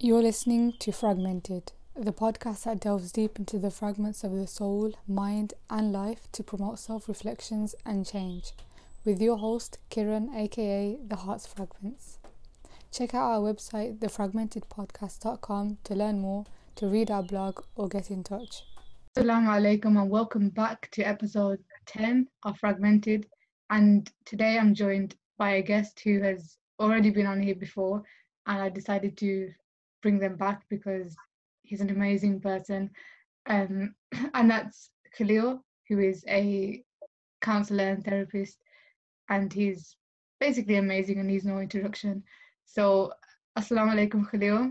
You're listening to Fragmented, the podcast that delves deep into the fragments of the soul, mind and life to promote self-reflections and change, with your host Kiran aka The Heart's Fragments. Check out our website thefragmentedpodcast.com to learn more, to read our blog or get in touch. Assalamu alaikum and welcome back to episode 10 of Fragmented, and today I'm joined by a guest who has already been on here before, and I decided to bring them back because he's an amazing person, and that's Khalil, who is a counselor and therapist, and he's basically amazing and needs no introduction. So assalamu alaikum, Khalil.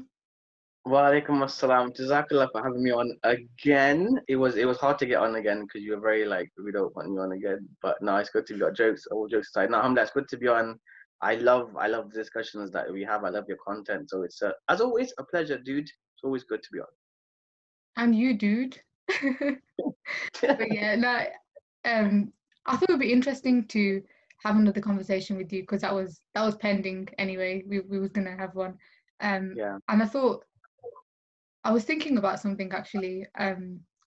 Wa alaikum assalam. Jazakallah for having me on again. It was hard to get on again because you were very like, we don't want you on again, but no, it's good to be on. All jokes aside, no, alhamdulillah, it's good to be on. I love the discussions that we have. I love your content. So it's, as always, a pleasure, dude. It's always good to be on. And you, dude. But yeah, no, I thought it would be interesting to have another conversation with you because that was pending anyway. We was going to have one. Yeah. And I was thinking about something actually,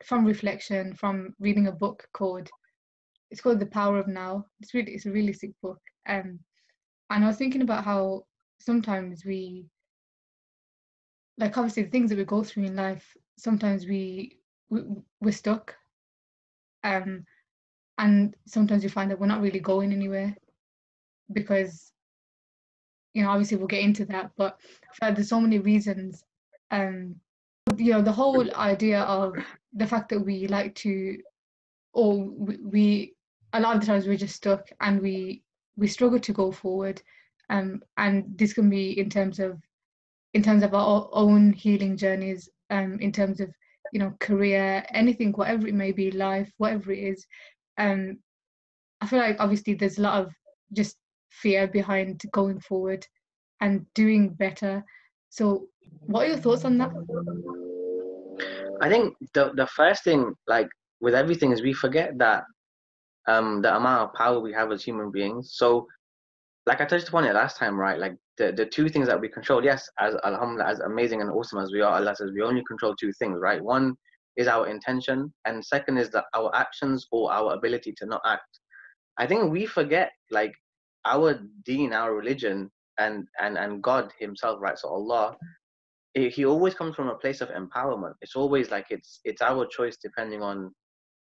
from reflection, from reading a book it's called The Power of Now. It's a really sick book. And I was thinking about how sometimes we, like obviously the things that we go through in life, sometimes we're stuck. And sometimes you find that we're not really going anywhere because, you know, obviously we'll get into that, but there's so many reasons. You know, the whole idea of the fact that we like to, or we a lot of the times we're just stuck and we struggle to go forward, and this can be in terms of our own healing journeys, in terms of, you know, career, anything, whatever it may be, life, whatever it is. I feel like obviously there's a lot of just fear behind going forward and doing better. So what are your thoughts on that? I think the first thing, like with everything, is we forget that the amount of power we have as human beings. So like I touched upon it last time, right? Like the two things that we control, yes, as alhamdulillah, as amazing and awesome as we are, Allah says we only control two things, right? One is our intention, and second is that our actions or our ability to not act. I think we forget, like, our deen, our religion, and God himself, right? So Allah, he always comes from a place of empowerment. It's always like it's our choice, depending on,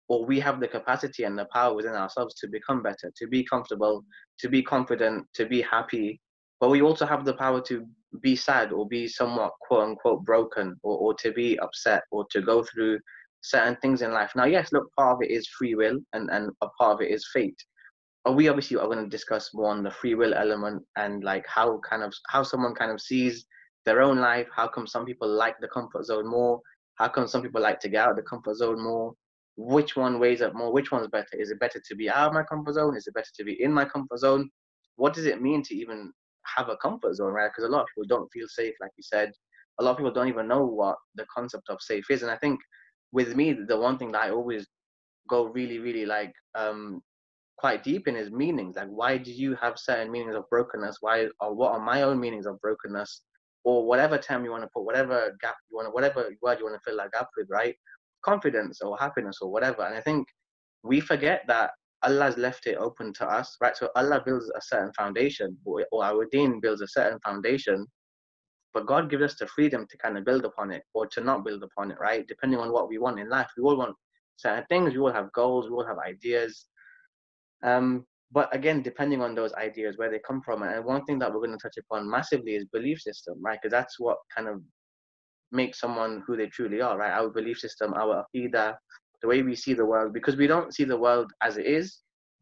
or we have the capacity and the power within ourselves to become better, to be comfortable, to be confident, to be happy. But we also have the power to be sad or be somewhat quote unquote broken, or to be upset, or to go through certain things in life. Now, yes, look, part of it is free will and a part of it is fate. We obviously are going to discuss more on the free will element and like how someone kind of sees their own life. How come some people like the comfort zone more? How come some people like to get out of the comfort zone more? Which one weighs up more? Which one's better? Is it better to be out of my comfort zone? Is it better to be in my comfort zone? What does it mean to even have a comfort zone, right? Because a lot of people don't feel safe, like you said. A lot of people don't even know what the concept of safe is. And I think with me, the one thing that I always go really, really like quite deep in is meanings. Like, why do you have certain meanings of brokenness? Why, or what are my own meanings of brokenness? Or whatever term you want to put, whatever gap you want, whatever word you want to fill that gap with, right? Confidence or happiness or whatever. And I think we forget that Allah's left it open to us, right? So Allah builds a certain foundation, or our deen builds a certain foundation, but God gives us the freedom to kind of build upon it or to not build upon it, right? Depending on what we want in life. We all want certain things, we all have goals, we all have ideas. But again, depending on those ideas, where they come from. And one thing that we're going to touch upon massively is belief system, right? Because that's what kind of makes someone who they truly are, right? Our belief system, our aqidah, the way we see the world, because we don't see the world as it is.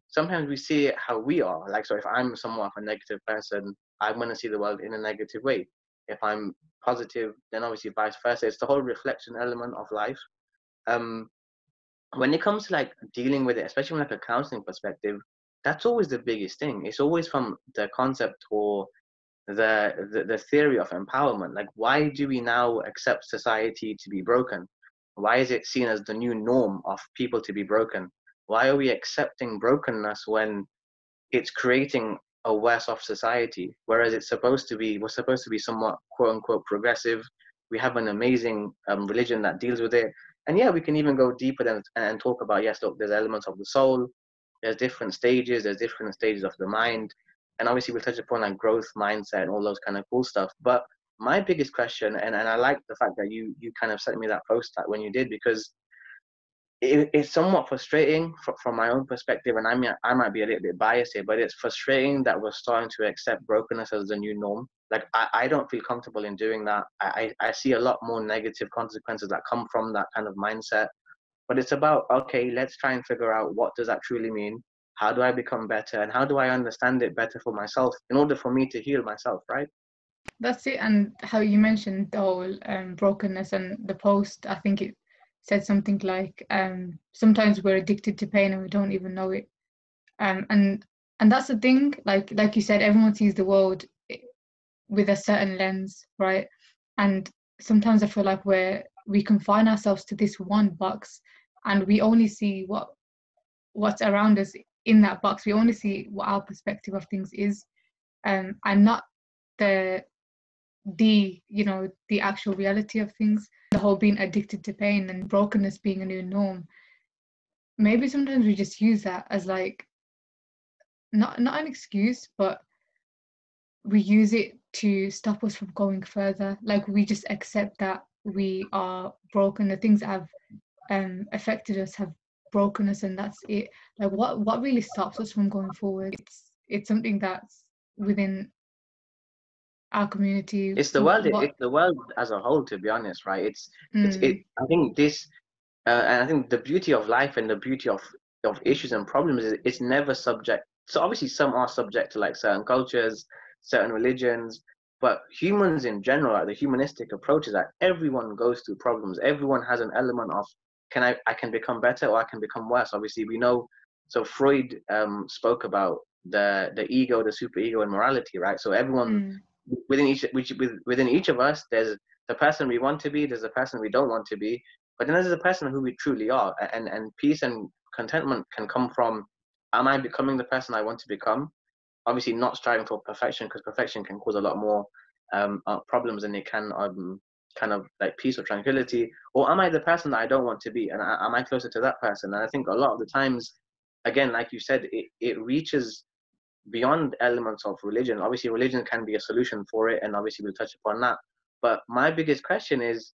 Sometimes we see it how we are. Like, so if I'm somewhat of a negative person, I'm going to see the world in a negative way. If I'm positive, then obviously vice versa. It's the whole reflection element of life. When it comes to like dealing with it, especially from like a counseling perspective, that's always the biggest thing. It's always from the concept or the theory of empowerment. Like, why do we now accept society to be broken? Why is it seen as the new norm of people to be broken? Why are we accepting brokenness when it's creating aware soft society, whereas it's supposed to be, we're supposed to be somewhat quote-unquote progressive. We have an amazing religion that deals with it. And yeah, we can even go deeper than, and talk about, yes, look, there's elements of the soul, there's different stages of the mind. And obviously we'll touch upon like growth mindset and all those kind of cool stuff. But my biggest question, and I like the fact that you kind of sent me that post that when you did, because it's somewhat frustrating from my own perspective. And I mean, I might be a little bit biased here, but it's frustrating that we're starting to accept brokenness as the new norm. Like I don't feel comfortable in doing that. I see a lot more negative consequences that come from that kind of mindset. But it's about, okay, let's try and figure out what does that truly mean? How do I become better? And how do I understand it better for myself in order for me to heal myself, right? That's it. And how you mentioned the whole brokenness and the post, I think it said something like, sometimes we're addicted to pain and we don't even know it. And that's the thing, like you said, everyone sees the world with a certain lens, right? And sometimes I feel like we confine ourselves to this one box, and we only see what's around us in that box. We only see what our perspective of things is, and not the actual reality of things. The whole being addicted to pain and brokenness being a new norm, maybe sometimes we just use that as like not an excuse, but we use it to stop us from going further. Like we just accept that we are broken, the things that have affected us have broken us, and that's it. Like what really stops us from going forward? It's something that's within our community. It's the world as a whole, to be honest, right? I think this, and I think the beauty of life and the beauty of issues and problems is it's never subject. So obviously some are subject to like certain cultures, certain religions, but humans in general, like the humanistic approach is that everyone goes through problems. Everyone has an element of, I can become better or I can become worse. Obviously we know, so Freud spoke about the ego, the superego and morality, right? So everyone within each of us, there's the person we want to be, there's the person we don't want to be, but then there's the person who we truly are. And peace and contentment can come from, am I becoming the person I want to become? Obviously not striving for perfection, because perfection can cause a lot more problems than it can kind of like peace or tranquility. Or am I the person that I don't want to be, and am I closer to that person? And I think a lot of the times, again, like you said, it reaches beyond elements of religion. Obviously religion can be a solution for it, and obviously we'll touch upon that. But my biggest question is,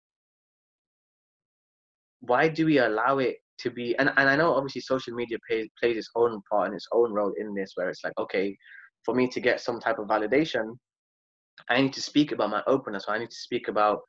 why do we allow it to be, and I know obviously social media plays its own part and its own role in this, where it's like, okay, for me to get some type of validation, I need to speak about my openness, or I need to speak about,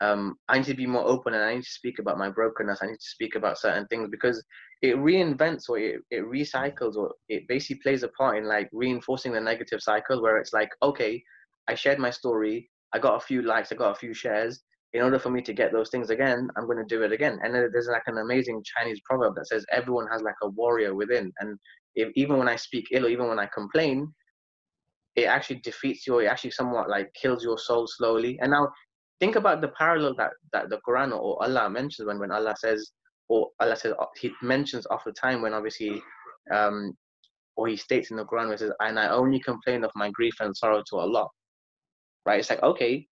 I need to be more open, and I need to speak about my brokenness, I need to speak about certain things, because it reinvents, or it recycles, or it basically plays a part in like reinforcing the negative cycle, where it's like, okay, I shared my story, I got a few likes, I got a few shares, in order for me to get those things again, I'm going to do it again. And there's like an amazing Chinese proverb that says everyone has like a warrior within, and if, even when I speak ill or even when I complain, it actually defeats you, or it actually somewhat like kills your soul slowly. And now think about the parallel that the Quran or Allah mentions when Allah says, He mentions off the time when obviously, or He states in the Quran where it says, and I only complained of my grief and sorrow to Allah, right? It's like, okay,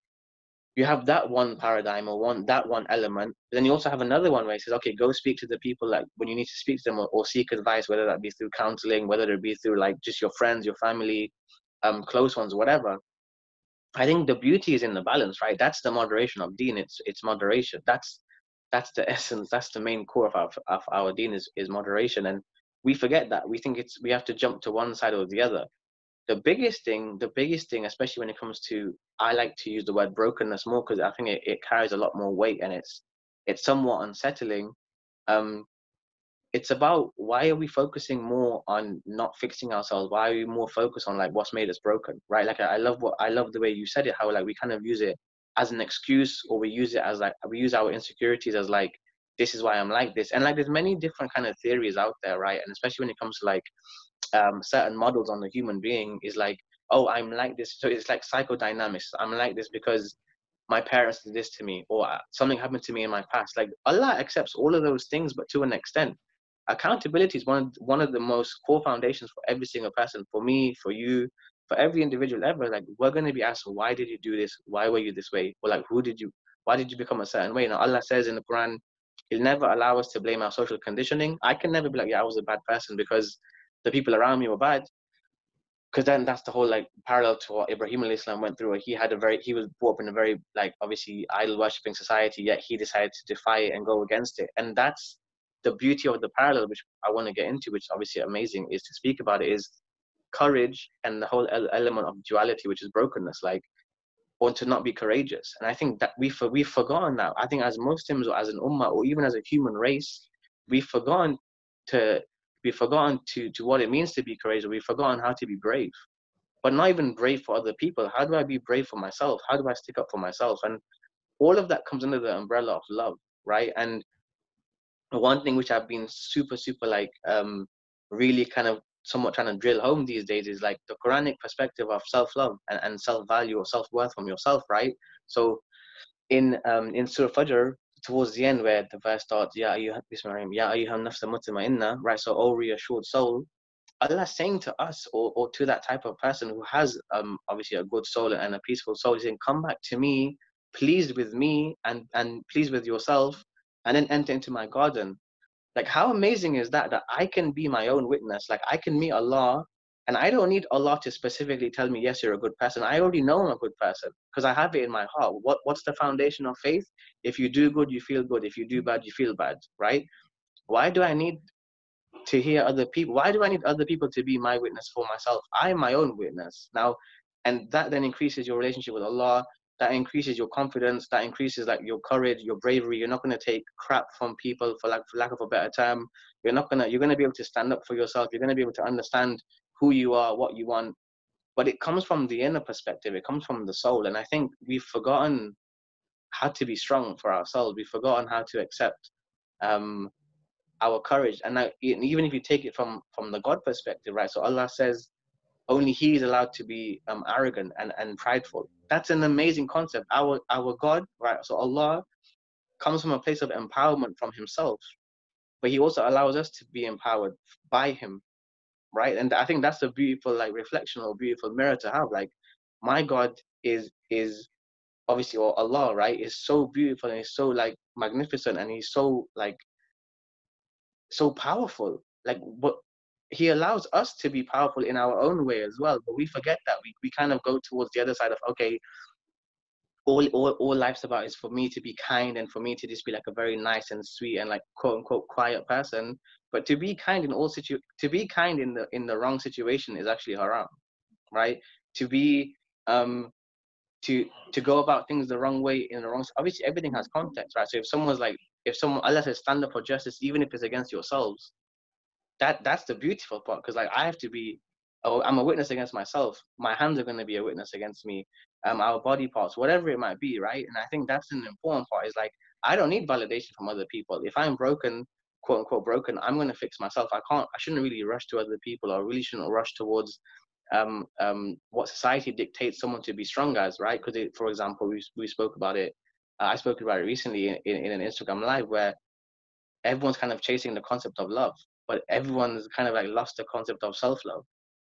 you have that one paradigm or that one element, but then you also have another one where it says, okay, go speak to the people like when you need to speak to them, or seek advice, whether that be through counseling, whether it be through like just your friends, your family, close ones, whatever. I think the beauty is in the balance, right? That's the moderation of deen. It's moderation. That's the essence. That's the main core of our deen is moderation. And we forget that. We think we have to jump to one side or the other. The biggest thing, especially when it comes to, I like to use the word brokenness more, because I think it carries a lot more weight, and it's somewhat unsettling. It's about, why are we focusing more on not fixing ourselves? Why are we more focused on like what's made us broken, right? Like I love the way you said it, how like we kind of use it as an excuse, or we use it as like, we use our insecurities as like, this is why I'm like this. And like there's many different kind of theories out there, right? And especially when it comes to like certain models on the human being is like, oh, I'm like this. So it's like psychodynamics. I'm like this because my parents did this to me, or something happened to me in my past. Like Allah accepts all of those things, but to an extent. Accountability is one of the most core foundations for every single person, for me, for you, for every individual ever, like, we're going to be asked, why did you do this? Why were you this way? Or like, why did you become a certain way? You know, Allah says in the Quran, He'll never allow us to blame our social conditioning. I can never be like, yeah, I was a bad person because the people around me were bad. Because then that's the whole, like, parallel to what Ibrahim Al-Islam went through. He was brought up in a very, like, obviously idol-worshipping society, yet he decided to defy it and go against it. And that's the beauty of the parallel, which I want to get into, which is obviously amazing, is to speak about it, is courage and the whole element of duality, which is brokenness, like, or to not be courageous. And I think that we've forgotten that. I think as Muslims or as an ummah or even as a human race, we've forgotten what it means to be courageous. We've forgotten how to be brave, but not even brave for other people. How do I be brave for myself? How do I stick up for myself? And all of that comes under the umbrella of love, right? And one thing which I've been super like really kind of somewhat trying to drill home these days is like the Quranic perspective of self-love and self-value or self-worth from yourself, right? So in Surah Fajr, towards the end where the verse starts, Ya ayyuhan nafsa mutma'inna, right? So, O reassured soul, Allah saying to us or to that type of person who has obviously a good soul and a peaceful soul, He's saying, come back to me, pleased with me and pleased with yourself, and then enter into my garden. Like, how amazing is that I can be my own witness? Like, I can meet Allah, and I don't need Allah to specifically tell me, yes, you're a good person. I already know I'm a good person because I have it in my heart. What's the foundation of faith? If you do good, you feel good. If you do bad, you feel bad, right? Why do I need to hear other people? Why do I need other people to be my witness for myself? I'm my own witness now. And that then increases your relationship with Allah. That increases your confidence. That increases like your courage, your bravery. You're not going to take crap from people, for lack of a better term. You're going to be able to stand up for yourself. You're going to be able to understand who you are, what you want. But it comes from the inner perspective. It comes from the soul. And I think we've forgotten how to be strong for ourselves. We've forgotten how to accept our courage. And even if you take it from the God perspective, right? So Allah says, only He is allowed to be arrogant and prideful. That's an amazing concept. Our God, right? So Allah comes from a place of empowerment from Himself, but He also allows us to be empowered by Him, right? And I think that's a beautiful like reflection or beautiful mirror to have. Like, my God is obviously, or Allah, right, is so beautiful and is so like magnificent and He's so like so powerful. Like, but He allows us to be powerful in our own way as well, but we forget that. We kind of go towards the other side of, okay, all life's about is for me to be kind and for me to just be like a very nice and sweet and like quote unquote quiet person. But to be kind in the wrong situation is actually haram, right? To be to go about things the wrong way in the wrong. Obviously, everything has context, right? So if someone Allah says stand up for justice, even if it's against yourselves. That's the beautiful part, because like I have to be, I'm a witness against myself. My hands are going to be a witness against me, our body parts, whatever it might be, right? And I think that's an important part, is like I don't need validation from other people. If I'm broken, quote unquote broken, I'm going to fix myself. I shouldn't really rush to other people, or really shouldn't rush towards what society dictates someone to be strong as, right? Because for example, we spoke about it. I spoke about it recently in an Instagram live where everyone's kind of chasing the concept of love. But everyone's kind of like lost the concept of self-love.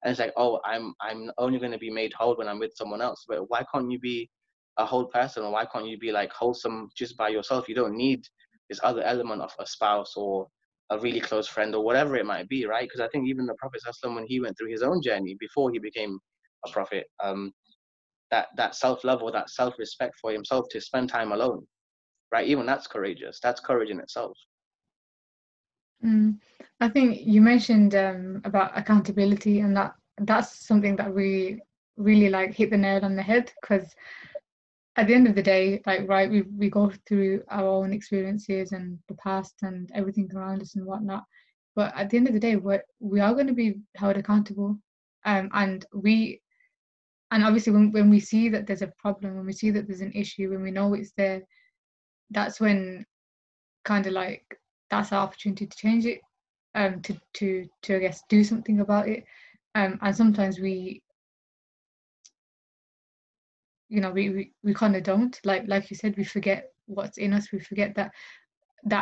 And it's like, oh, I'm only going to be made whole when I'm with someone else. But why can't you be a whole person? Or why can't you be like wholesome just by yourself? You don't need this other element of a spouse or a really close friend or whatever it might be, right? Because I think even the Prophet ﷺ, when he went through his own journey before he became a prophet, that self-love or that self-respect for himself to spend time alone, right? Even that's courageous. That's courage in itself. I think you mentioned about accountability, and that's something that we really like hit the nail on the head, because at the end of the day, like, right, we go through our own experiences and the past and everything around us and whatnot, but at the end of the day, we are going to be held accountable, and obviously when we see that there's a problem, when we see that there's an issue, when we know it's there, that's when kind of like that's our opportunity to change it, to I guess do something about it, and sometimes we kind of don't, like you said, we forget what's in us, we forget that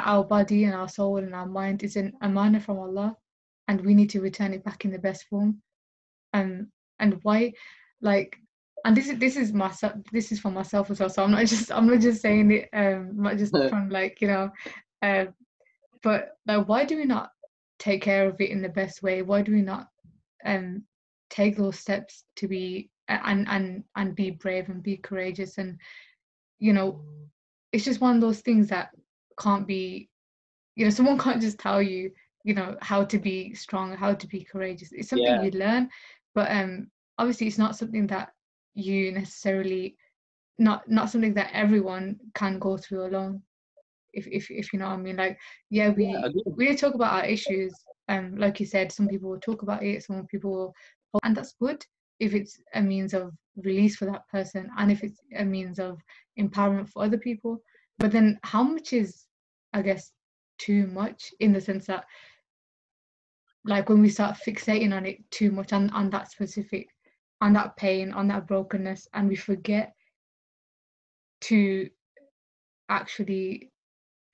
our body and our soul and our mind is an amanah from Allah, and we need to return it back in the best form, and why, like, and this is for myself as well, so I'm not just saying it, not just from, like, you know, but like, why do we not take care of it in the best way? Why do we not take those steps to be and be brave and be courageous? And, you know, it's just one of those things that can't be, you know, someone can't just tell you, you know, how to be strong, how to be courageous. It's something you learn, but obviously it's not something that you necessarily, not something that everyone can go through alone, if you know what I mean. Like, we talk about our issues, like you said, some people will talk about it, some people will, and that's good if it's a means of release for that person and if it's a means of empowerment for other people. But then how much is, I guess, too much, in the sense that, like, when we start fixating on it too much, on that specific, on that pain, on that brokenness, and we forget to actually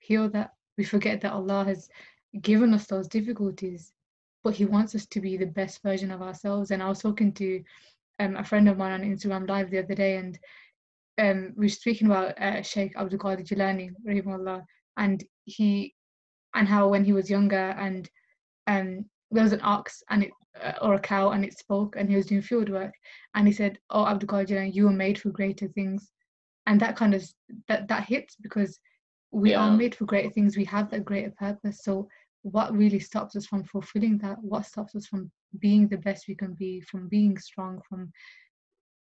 heal that. We forget that Allah has given us those difficulties, but He wants us to be the best version of ourselves. And I was talking to a friend of mine on Instagram Live the other day, and we were speaking about Sheikh Abdul Qadir Jilani, rahimahullah, and he, and how when he was younger, and there was an ox and it, or a cow, and it spoke, and he was doing field work, and he said, "Oh, Abdul Qadir Jilani, you were made for greater things," and that kind of that hits, because we are made for greater things. We have that greater purpose. So what really stops us from fulfilling that? What stops us from being the best we can be, from being strong, from,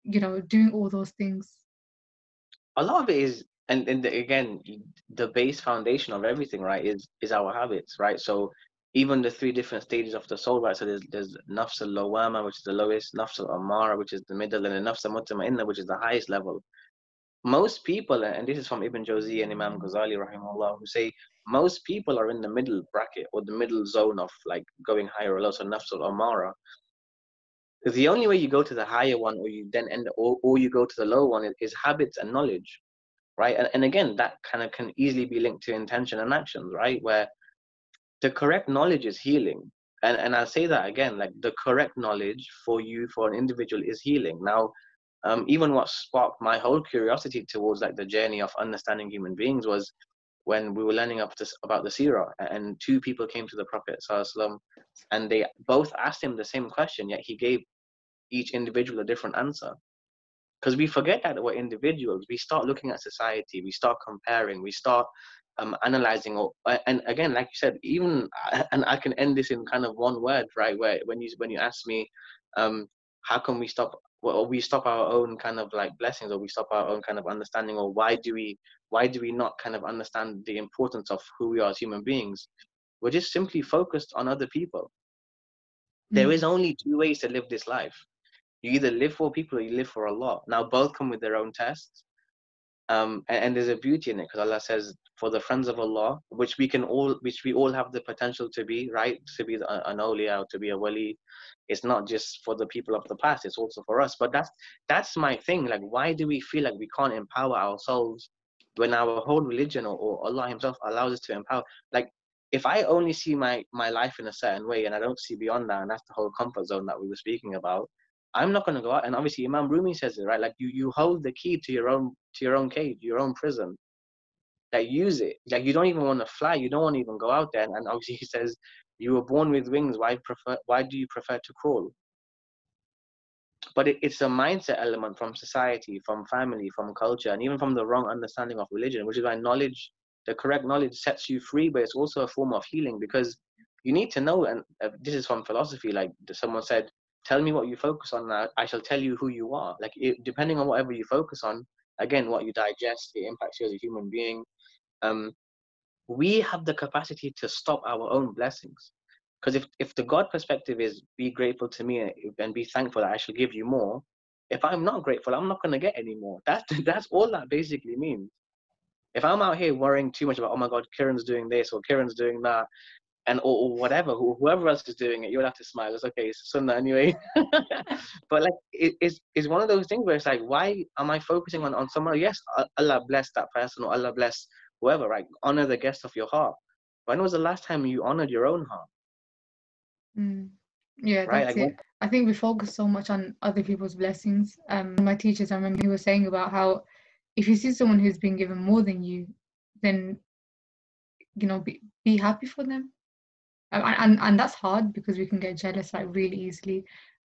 you know, doing all those things? A lot of it is, and again, the base foundation of everything, right, is our habits, right? So even the three different stages of the soul, right? So there's nafs al-lawwama, which is the lowest, nafs al-amara, which is the middle, and the nafs al-mutma'inna, which is the highest level. Most people, and this is from Ibn Jozi and Imam Ghazali, rahimahullah, who say most people are in the middle bracket or the middle zone of, like, going higher or lower, so nafs al-amara. The only way you go to the higher one, or you then end, or you go to the lower one, is habits and knowledge, right? And again, that kind of can easily be linked to intention and actions, right? Where the correct knowledge is healing. And I say that again, like, the correct knowledge for you, for an individual, is healing. Now, even what sparked my whole curiosity towards, like, the journey of understanding human beings was when we were learning about the Seerah, and two people came to the Prophet ﷺ, and they both asked him the same question, yet he gave each individual a different answer. Because we forget that we're individuals. We start looking at society, we start comparing, we start analyzing. And again, like you said, even, and I can end this in kind of one word, right? Where when you ask me, how can we stop? Or we stop our own kind of, like, blessings, or we stop our own kind of understanding, or why do we not kind of understand the importance of who we are as human beings? We're just simply focused on other people. Mm. There is only two ways to live this life. You either live for people or you live for Allah. Now, both come with their own tests. And there's a beauty in it, because Allah says, for the friends of Allah, which we all have the potential to be, right? To be an awliya, to be a wali. It's not just for the people of the past, it's also for us. But that's my thing. Like, why do we feel like we can't empower ourselves when our whole religion or Allah Himself allows us to empower? Like, if I only see my life in a certain way and I don't see beyond that, and that's the whole comfort zone that we were speaking about, I'm not going to go out. And obviously Imam Rumi says it, right? Like, you hold the key to your own cage, your own prison. Like, use it. Like, you don't even want to fly. You don't want to even go out there. And obviously he says, you were born with wings. Why do you prefer to crawl? But it's a mindset element from society, from family, from culture, and even from the wrong understanding of religion, which is why knowledge, the correct knowledge, sets you free, but it's also a form of healing, because you need to know, and this is from philosophy, like someone said, tell me what you focus on, I shall tell you who you are. Like, depending on whatever you focus on, again, what you digest, it impacts you as a human being. We have the capacity to stop our own blessings. Because if the God perspective is, be grateful to me and be thankful that I shall give you more, if I'm not grateful, I'm not going to get any more. That's all that basically means. If I'm out here worrying too much about, oh my God, Kiran's doing this or Kiran's doing that, and or whatever, whoever else is doing it, you'll have to smile. It's okay, it's sunnah anyway. But like, it's one of those things where it's like, why am I focusing on someone? Yes, Allah bless that person, or Allah bless whoever, right? Honor the guest of your heart. When was the last time you honored your own heart? Mm. Yeah, right? That's it. I think we focus so much on other people's blessings. My teachers, I remember he was saying about how if you see someone who's been given more than you, then, you know, be happy for them. And that's hard because we can get jealous like really easily.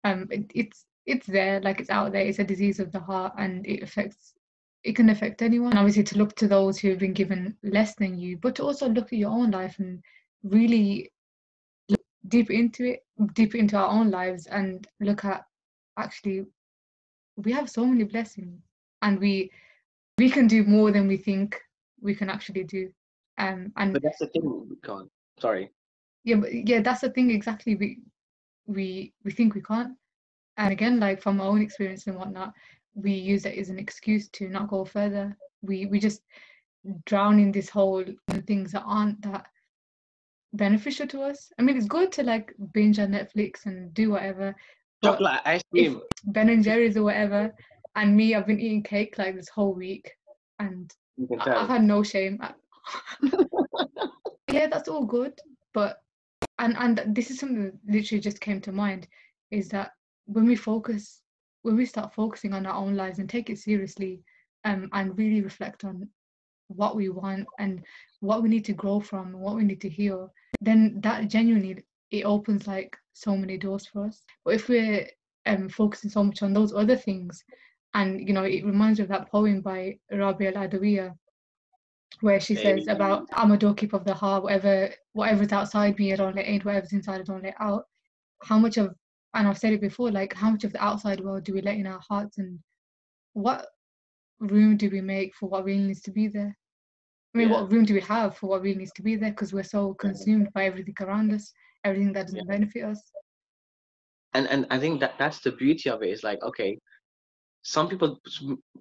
It's there, like it's out there. It's a disease of the heart, and it can affect anyone. And obviously, to look to those who have been given less than you, but to also look at your own life and really look deep into our own lives, and look at, actually, we have so many blessings, and we can do more than we think we can actually do. But that's the thing, God. Sorry. Yeah, but yeah, that's the thing exactly. We think we can't, and again, like from my own experience and whatnot, we use it as an excuse to not go further. We just drown in this whole things that aren't that beneficial to us. I mean, it's good to like binge on Netflix and do whatever, but like ice cream, Ben and Jerry's or whatever. And me, I've been eating cake like this whole week, and I've had no shame. Yeah, that's all good, but. And this is something that literally just came to mind, is that when we start focusing on our own lives and take it seriously, and really reflect on what we want and what we need to grow from and what we need to heal, then that genuinely, it opens like so many doors for us. But if we're focusing so much on those other things, and, you know, it reminds me of that poem by Rabia al Adawiyah, where she says about, I'm a doorkeeper of the heart, whatever's outside me I don't let in, whatever's inside I don't let out. I've said it before, like how much of the outside world do we let in our hearts, and what room do we make for what really needs to be there? I mean, what room do we have for what really needs to be there? Because we're so consumed by everything around us, everything that doesn't benefit us. And I think that's the beauty of it, is like, okay, some people,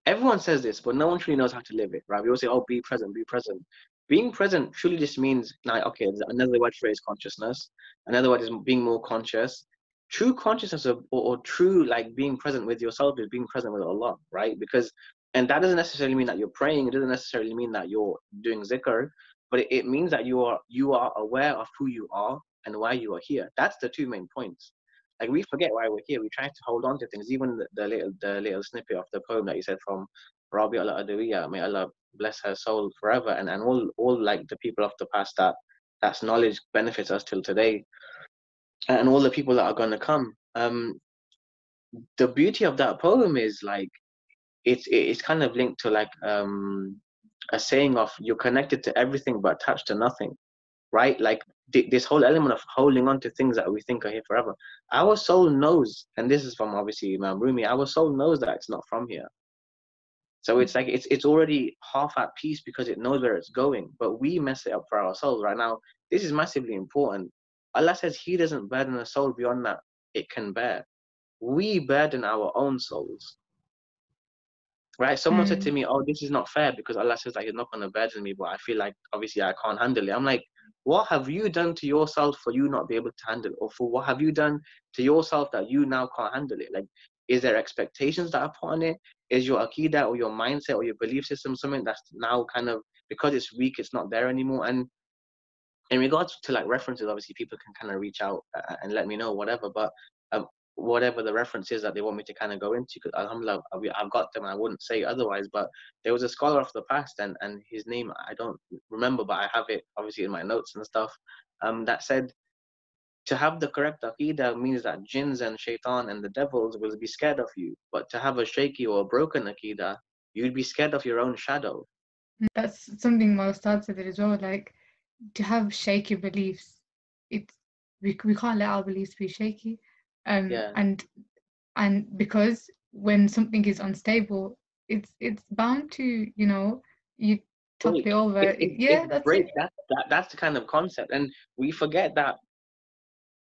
everyone says this, but no one truly knows how to live it, right? We all say, oh, be present, be present. Being present truly just means, like, okay, another word for it is consciousness. Another word is being more conscious. True consciousness or true, like, being present with yourself is being present with Allah, right? Because, and that doesn't necessarily mean that you're praying. It doesn't necessarily mean that you're doing zikr, but it means that you are aware of who you are and why you are here. That's the two main points. Like, we forget why we're here. We try to hold on to things. Even the little snippet of the poem that you said from Rabia al Adawiyah, may Allah bless her soul forever, and all like the people of the past that's knowledge benefits us till today, and all the people that are going to come. The beauty of that poem is like it's kind of linked to like a saying of, you're connected to everything but attached to nothing, right? Like this whole element of holding on to things that we think are here forever. Our soul knows, and this is from obviously Imam Rumi, our soul knows that it's not from here. So it's like it's already half at peace because it knows where it's going, but we mess it up for ourselves right now. This is massively important. Allah says He doesn't burden a soul beyond that it can bear. We burden our own souls. Right? Someone said to me, oh, this is not fair because Allah says that He's not going to burden me, but I feel like obviously I can't handle it. I'm like, what have you done to yourself for you not be able to handle it? Or for what have you done to yourself that you now can't handle it? Like, is there expectations that are put on it? Is your aqidah or your mindset or your belief system something that's now kind of, because it's weak, it's not there anymore? And in regards to like references, obviously people can kind of reach out and let me know whatever, but whatever the reference is that they want me to kind of go into, because alhamdulillah, I've got them. I wouldn't say otherwise, but there was a scholar of the past, and his name I don't remember, but I have it obviously in my notes and stuff, that said, to have the correct aqidah means that jinns and shaitan and the devils will be scared of you, but to have a shaky or a broken aqidah, you'd be scared of your own shadow. That's something my ustad said as well, like, to have shaky beliefs, we can't let our beliefs be shaky. And because when something is unstable, it's bound to, you know, you topple it over. It breaks. That's the kind of concept, and we forget that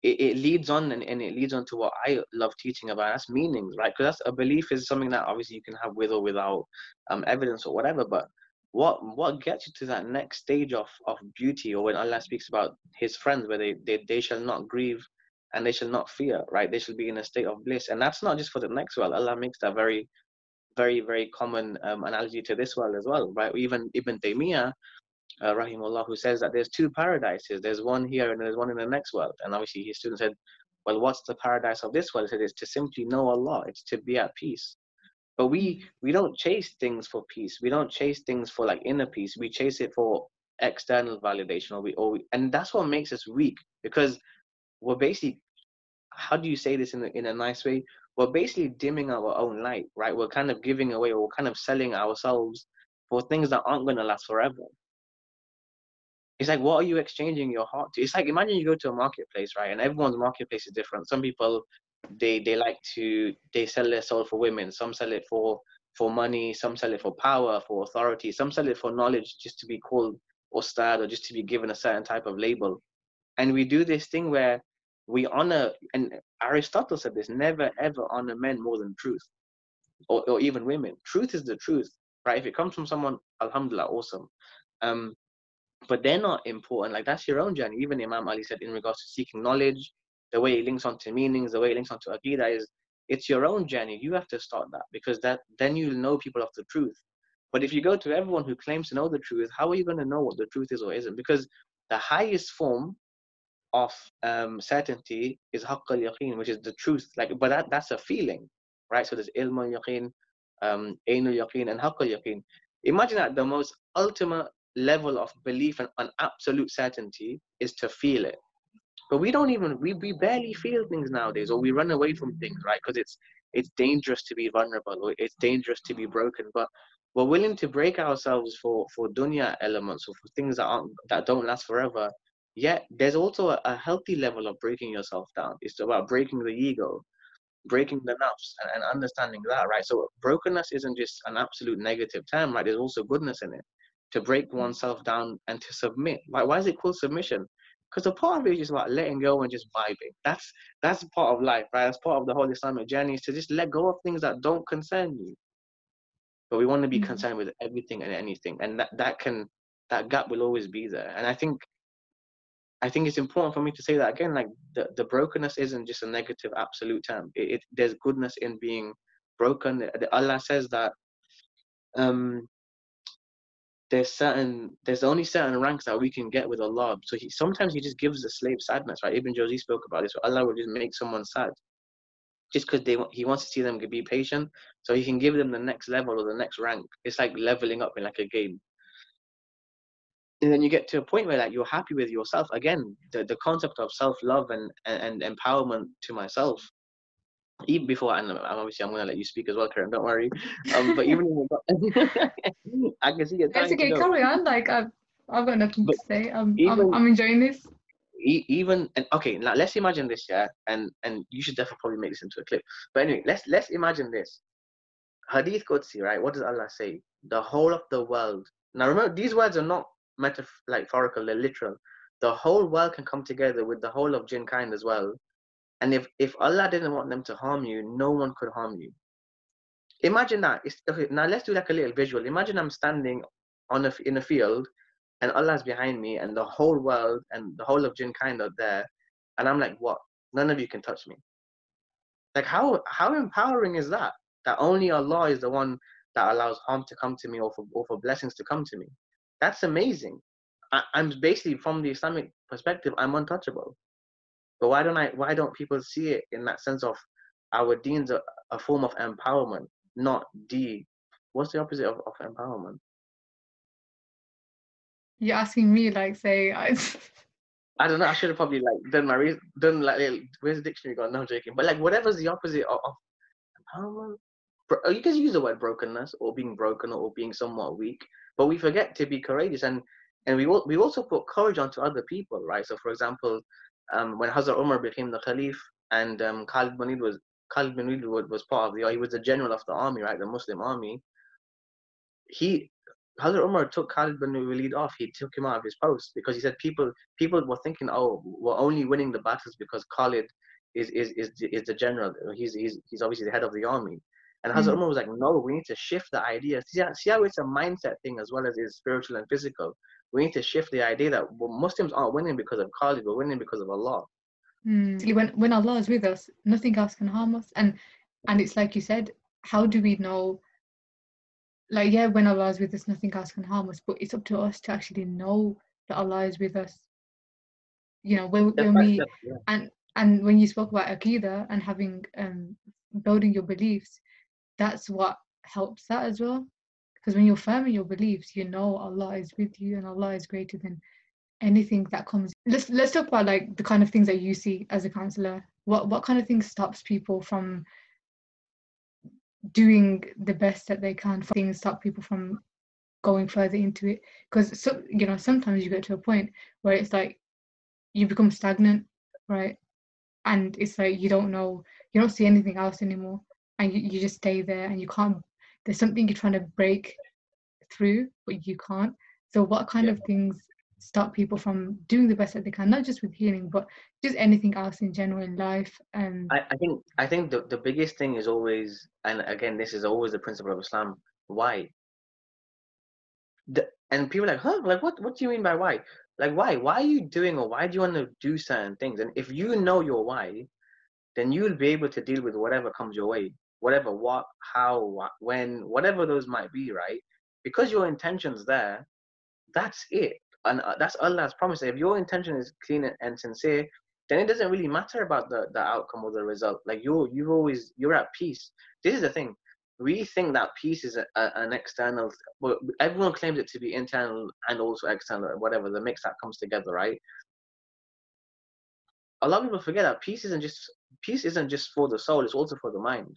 it leads on, and it leads on to what I love teaching about. That's meanings, right? Because that's a belief is something that obviously you can have with or without evidence or whatever, but what gets you to that next stage of beauty, or when Allah speaks about His friends, where they shall not grieve and they shall not fear, right? They shall be in a state of bliss. And that's not just for the next world. Allah makes that very, very, very common analogy to this world as well, right? Even Ibn Taymiyyah, rahimahullah, who says that there's two paradises. There's one here and there's one in the next world. And obviously his student said, Well, what's the paradise of this world? It is to simply know Allah. It's to be at peace. But we don't chase things for peace. We don't chase things for like inner peace. We chase it for external validation, and that's what makes us weak, because we're basically, how do you say this in a nice way? We're basically dimming our own light, right? We're kind of giving away, or we're kind of selling ourselves for things that aren't going to last forever. It's like, what are you exchanging your heart to? It's like, imagine you go to a marketplace, right? And everyone's marketplace is different. Some people, they sell their soul for women. Some sell it for money. Some sell it for power, for authority. Some sell it for knowledge, just to be called ustad, or just to be given a certain type of label. And we do this thing where we honor, and Aristotle said this, never ever honor men more than truth, or even women. Truth is the truth, right? If it comes from someone, alhamdulillah, awesome. But they're not important. Like, that's your own journey. Even Imam Ali said, in regards to seeking knowledge, the way it links onto meanings, the way it links onto Aqidah is, it's your own journey. You have to start that, because that, then you'll know people of the truth. But if you go to everyone who claims to know the truth, how are you going to know what the truth is or isn't? Because the highest form of certainty is haqq al-yaqeen, which is the truth. Like, but that's a feeling, right? So there's ilm al-yaqeen, ayn al-yaqeen, and haqq al-yaqeen. Imagine that the most ultimate level of belief and an absolute certainty is to feel it. But we don't even, we barely feel things nowadays, or we run away from things, right? Because it's dangerous to be vulnerable, or it's dangerous to be broken. But we're willing to break ourselves for dunya elements, or for things that don't last forever. Yet there's also a healthy level of breaking yourself down. It's about breaking the ego, breaking the nafs, and understanding that, right? So brokenness isn't just an absolute negative term, right? There's also goodness in it. To break oneself down and to submit. Like, why is it called submission? Because a part of it is just about letting go and just vibing. That's part of life, right? That's part of the whole Islamic journey, is to just let go of things that don't concern you. But we want to be concerned with everything and anything, and that gap will always be there. And I think it's important for me to say that again. Like, the brokenness isn't just a negative absolute term. There's goodness in being broken. Allah says that. There's only certain ranks that we can get with Allah. So sometimes he just gives the slave sadness, right? Ibn Jozi spoke about this. Allah will just make someone sad, just because he wants to see them be patient, so he can give them the next level or the next rank. It's like leveling up in like a game. And then you get to a point where, like, you're happy with yourself. Again, the concept of self-love and empowerment to myself. Even before, and obviously I'm going to let you speak as well, Kiran, don't worry. But even I can see your time. It's okay, carry on. Like, I've got nothing to say. I'm enjoying this. Now let's imagine this, yeah, and you should definitely probably make this into a clip. But anyway, let's imagine this. Hadith Qudsi, right? What does Allah say? The whole of the world. Now remember, these words are not metaphorical; they're literal. The whole world can come together with the whole of jinn kind as well. And if Allah didn't want them to harm you, no one could harm you. Imagine that. Okay, now let's do like a little visual. Imagine I'm standing in a field, and Allah's behind me, and the whole world and the whole of jinn kind are there, and I'm like, what? None of you can touch me. Like, how empowering is that? That only Allah is the one that allows harm to come to me, or for blessings to come to me. That's amazing. I'm basically, from the Islamic perspective, I'm untouchable. But why don't people see it in that sense of our deen's a form of empowerment, not what's the opposite of empowerment? You're asking me, like, say, I don't know, I should have probably like done like, where's the dictionary gone? No, I'm joking. But like, whatever's the opposite of empowerment, you can use the word brokenness, or being broken, or being somewhat weak, but we forget to be courageous, and we also put courage onto other people, right? So for example, when Hazrat Umar became the Caliph, and Khalid bin Walid was part of he was the general of the army, right, the Muslim army. Hazrat Umar took Khalid bin Walid off. He took him out of his post, because he said people were thinking, oh, we're only winning the battles because Khalid is the general. He's obviously the head of the army. And Hazrat Umar was like, no, we need to shift the idea. See how it's a mindset thing as well as it's spiritual and physical. We need to shift the idea that Muslims aren't winning because of Khalid, we're winning because of Allah. When Allah is with us, nothing else can harm us. And it's like you said, how do we know? Like, yeah, when Allah is with us, nothing else can harm us. But it's up to us to actually know that Allah is with us. You know, when we... And when you spoke about Aqidah and having building your beliefs, that's what helps that as well. Because when you're firm in your beliefs, you know Allah is with you and Allah is greater than anything that comes. Let's talk about like the kind of things that you see as a counselor. What kind of things stops people from doing the best that they can? Things stop people from going further into it, because so, you know, sometimes you get to a point where it's like you become stagnant, right? And it's like you don't see anything else anymore, and you just stay there, and you can't. There's something you're trying to break through, but you can't. So what kind of things stop people from doing the best that they can, not just with healing, but just anything else in general in life? And I think the biggest thing is always, and again, this is always the principle of Islam, why. And people are like, huh? Like, what do you mean by why? Like, why? Why are you doing, or why do you want to do certain things? And if you know your why, then you'll be able to deal with whatever comes your way, whatever, what, how, what, when, whatever those might be, right? Because your intention's there, that's it. And that's Allah's promise. If your intention is clean and sincere, then it doesn't really matter about the outcome or the result. Like, you're at peace. This is the thing. We think that peace is an external, well, everyone claims it to be internal and also external, whatever, the mix that comes together, right? A lot of people forget that peace isn't just for the soul, it's also for the mind,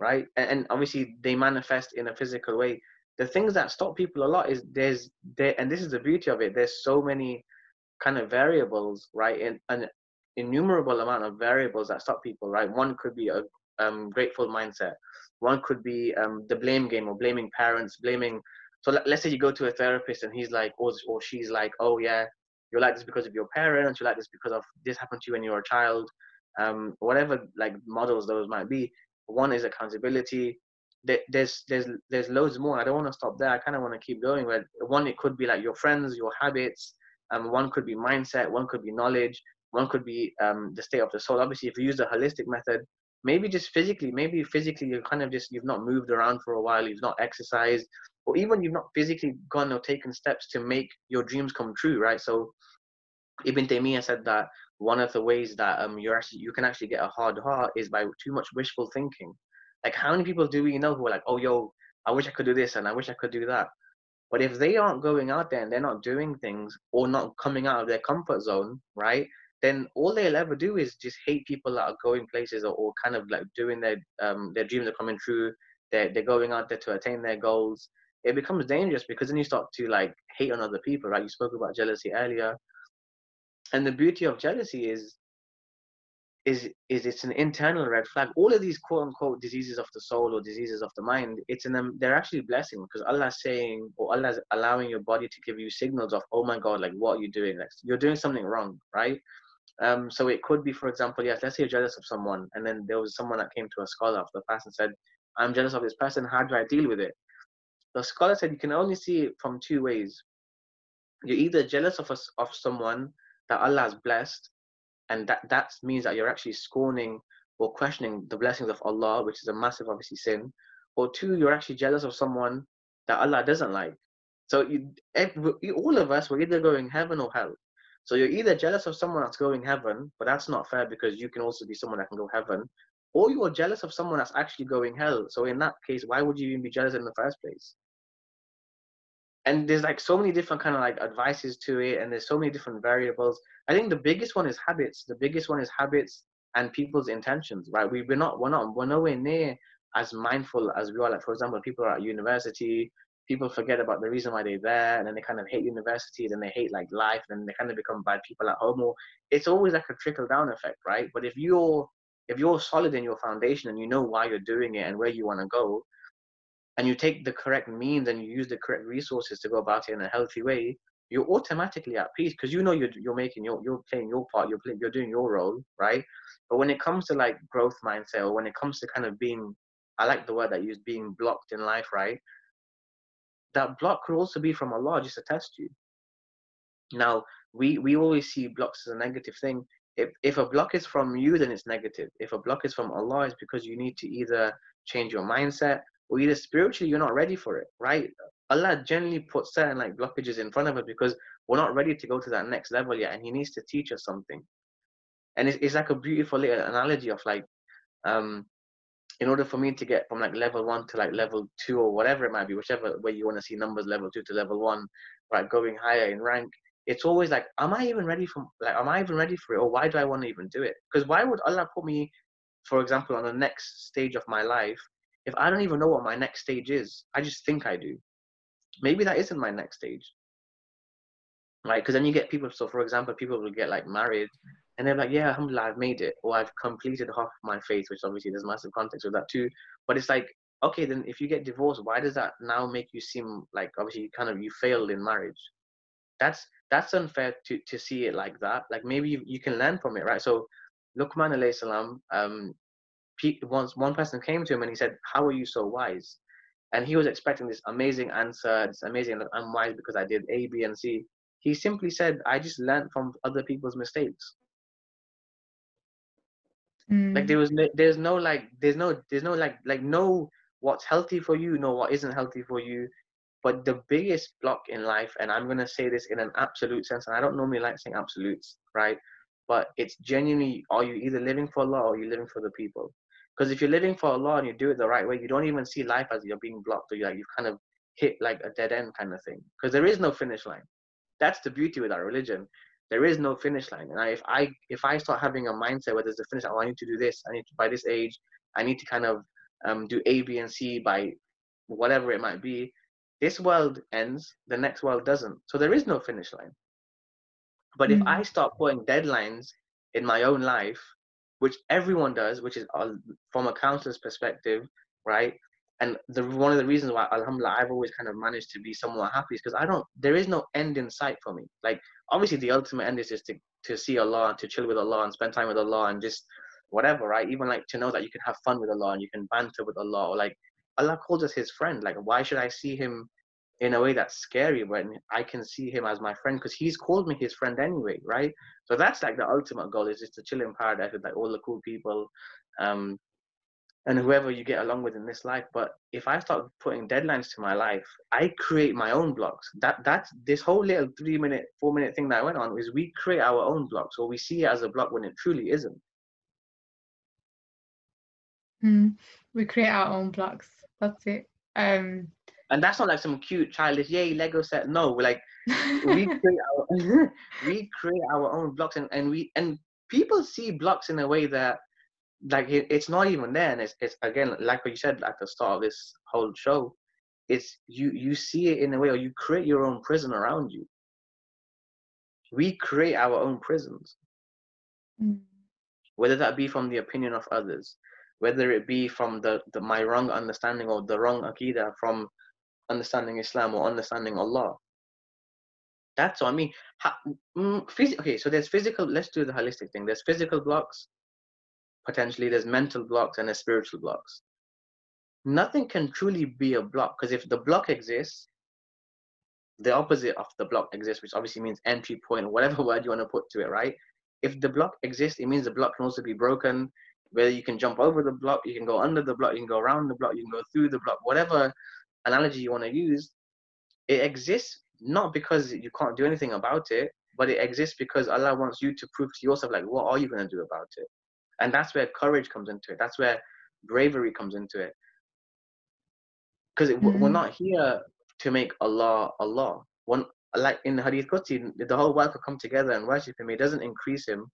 right? And obviously they manifest in a physical way. The things that stop people a lot is and this is the beauty of it, there's so many kind of variables, right? And an innumerable amount of variables that stop people, right? One could be a grateful mindset. One could be the blame game, or blaming parents, blaming. So let's say you go to a therapist and he's like, or she's like, oh yeah, you're like this because of your parents, you're like this because of this happened to you when you were a child, whatever like models those might be. One is accountability. There's loads more. I don't want to stop there. I kind of want to keep going. But one, it could be like your friends, your habits. One could be mindset. One could be knowledge. One could be the state of the soul. Obviously, if you use the holistic method, maybe physically, you're kind of just, you've not moved around for a while. You've not exercised, or even you've not physically gone or taken steps to make your dreams come true, right? So Ibn Taymiyyah said that one of the ways that you can actually get a hard heart is by too much wishful thinking. Like, how many people do we know who are like, oh, yo, I wish I could do this and I wish I could do that. But if they aren't going out there and they're not doing things or not coming out of their comfort zone, right, then all they'll ever do is just hate people that are going places or kind of like doing their dreams are coming true. They're going out there to attain their goals. It becomes dangerous because then you start to like hate on other people, right? You spoke about jealousy earlier. And the beauty of jealousy is it's an internal red flag. All of these quote unquote diseases of the soul or diseases of the mind, they're actually blessing, because Allah's saying, or Allah's allowing your body to give you signals of, oh my God, like, what are you doing? Like, you're doing something wrong, right? So it could be, for example, yes, let's say you're jealous of someone, and then there was someone that came to a scholar after the fast and said, I'm jealous of this person, how do I deal with it? The scholar said, you can only see it from two ways. You're either jealous of someone that Allah has blessed, and that means that you're actually scorning or questioning the blessings of Allah, which is a massive, obviously, sin. Or two, you're actually jealous of someone that Allah doesn't like. So all of us, we're either going heaven or hell. So you're either jealous of someone that's going heaven, but that's not fair because you can also be someone that can go heaven, or you're jealous of someone that's actually going hell. So in that case, why would you even be jealous in the first place? And there's like so many different kind of like advices to it, and there's so many different variables. I think the biggest one is habits. The biggest one is habits and people's intentions, right? We're nowhere near as mindful as we are. Like, for example, people are at university, people forget about the reason why they're there, and then they kind of hate university, then they hate like life, and then they kind of become bad people at home. Or it's always like a trickle down effect, right? But if you're solid in your foundation and you know why you're doing it and where you want to go, and you take the correct means and you use the correct resources to go about it in a healthy way, you're automatically at peace because you know you're playing your part, you're doing your role, right? But when it comes to like growth mindset, or when it comes to kind of being, I like the word that you use, being blocked in life, right? That block could also be from Allah just to test you. Now, we always see blocks as a negative thing. If a block is from you, then it's negative. If a block is from Allah, it's because you need to either change your mindset, or either spiritually you're not ready for it, right? Allah generally puts certain like blockages in front of us because we're not ready to go to that next level yet, and He needs to teach us something. And it's like a beautiful little analogy of like, in order for me to get from like level one to like level two or whatever it might be, whichever way you want to see numbers, level two to level one, right, going higher in rank, it's always like, am I even ready for, like, am I even ready for it? Or why do I want to even do it? Because why would Allah put me, for example, on the next stage of my life, if I don't even know what my next stage is? I just think I do. Maybe that isn't my next stage, right? Because then you get people, so for example, people will get like married and they're like, yeah, alhamdulillah, I've made it, or I've completed half my faith, which obviously there's massive context with that too. But it's like, okay, then if you get divorced, why does that now make you seem like, obviously you kind of, you failed in marriage? That's unfair to see it like that. Like maybe you can learn from it, right? So Luqman alayhi salam, once one person came to him and he said, how are you so wise? And he was expecting this amazing answer, this amazing, I'm wise because I did A, B, and C. He simply said, I just learned from other people's mistakes. Mm. Like there's no know what's healthy for you, know what isn't healthy for you. But the biggest block in life, and I'm going to say this in an absolute sense, and I don't normally like saying absolutes, right? But it's genuinely, are you either living for Allah or are you living for the people? Because if you're living for Allah and you do it the right way, you don't even see life as you're being blocked, or you're like, you've kind of hit like a dead end kind of thing. Because there is no finish line. That's the beauty with our religion. There is no finish line. And if I start having a mindset where there's a finish line, oh, I need to do this, I need to, by this age, I need to kind of do A, B, and C by whatever it might be, this world ends, the next world doesn't. So there is no finish line. But if I start putting deadlines in my own life, which everyone does, which is from a counselor's perspective, right? And one of the reasons why, alhamdulillah, I've always kind of managed to be somewhat happy is because there is no end in sight for me. Like, obviously the ultimate end is just to see Allah, to chill with Allah and spend time with Allah and just whatever, right? Even like to know that you can have fun with Allah and you can banter with Allah, or like Allah calls us his friend. Like, why should I see him in a way that's scary when I can see him as my friend? Because he's called me his friend anyway, right? So that's like the ultimate goal, is just to chill in paradise with like all the cool people and whoever you get along with in this life. But if I start putting deadlines to my life, I create my own blocks. That's this whole little 3-minute, 4-minute thing that I went on, is we create our own blocks, or we see it as a block when it truly isn't. We create our own blocks. That's it. And that's not like some cute childish, yay, Lego set. No, we're like, we create our own blocks, and people see blocks in a way that, like, it's not even there. And it's again, like what you said at the start of this whole show, it's you see it in a way, or you create your own prison around you. We create our own prisons, whether that be from the opinion of others, whether it be from my wrong understanding or the wrong aqidah, from understanding Islam or understanding Allah. That's what I mean. Okay, so there's physical, let's do the holistic thing. There's physical blocks, potentially, there's mental blocks, and there's spiritual blocks. Nothing can truly be a block, because if the block exists, the opposite of the block exists, which obviously means entry point, or whatever word you want to put to it, right? If the block exists, it means the block can also be broken. Whether you can jump over the block, you can go under the block, you can go around the block, you can go through the block, whatever analogy you want to use, it exists not because you can't do anything about it, but it exists because Allah wants you to prove to yourself, like, what are you going to do about it? And that's where courage comes into it. That's where bravery comes into it. Because we're not here to make Allah. One, like in the Hadith Qudsi, the whole world could come together and worship him. It doesn't increase him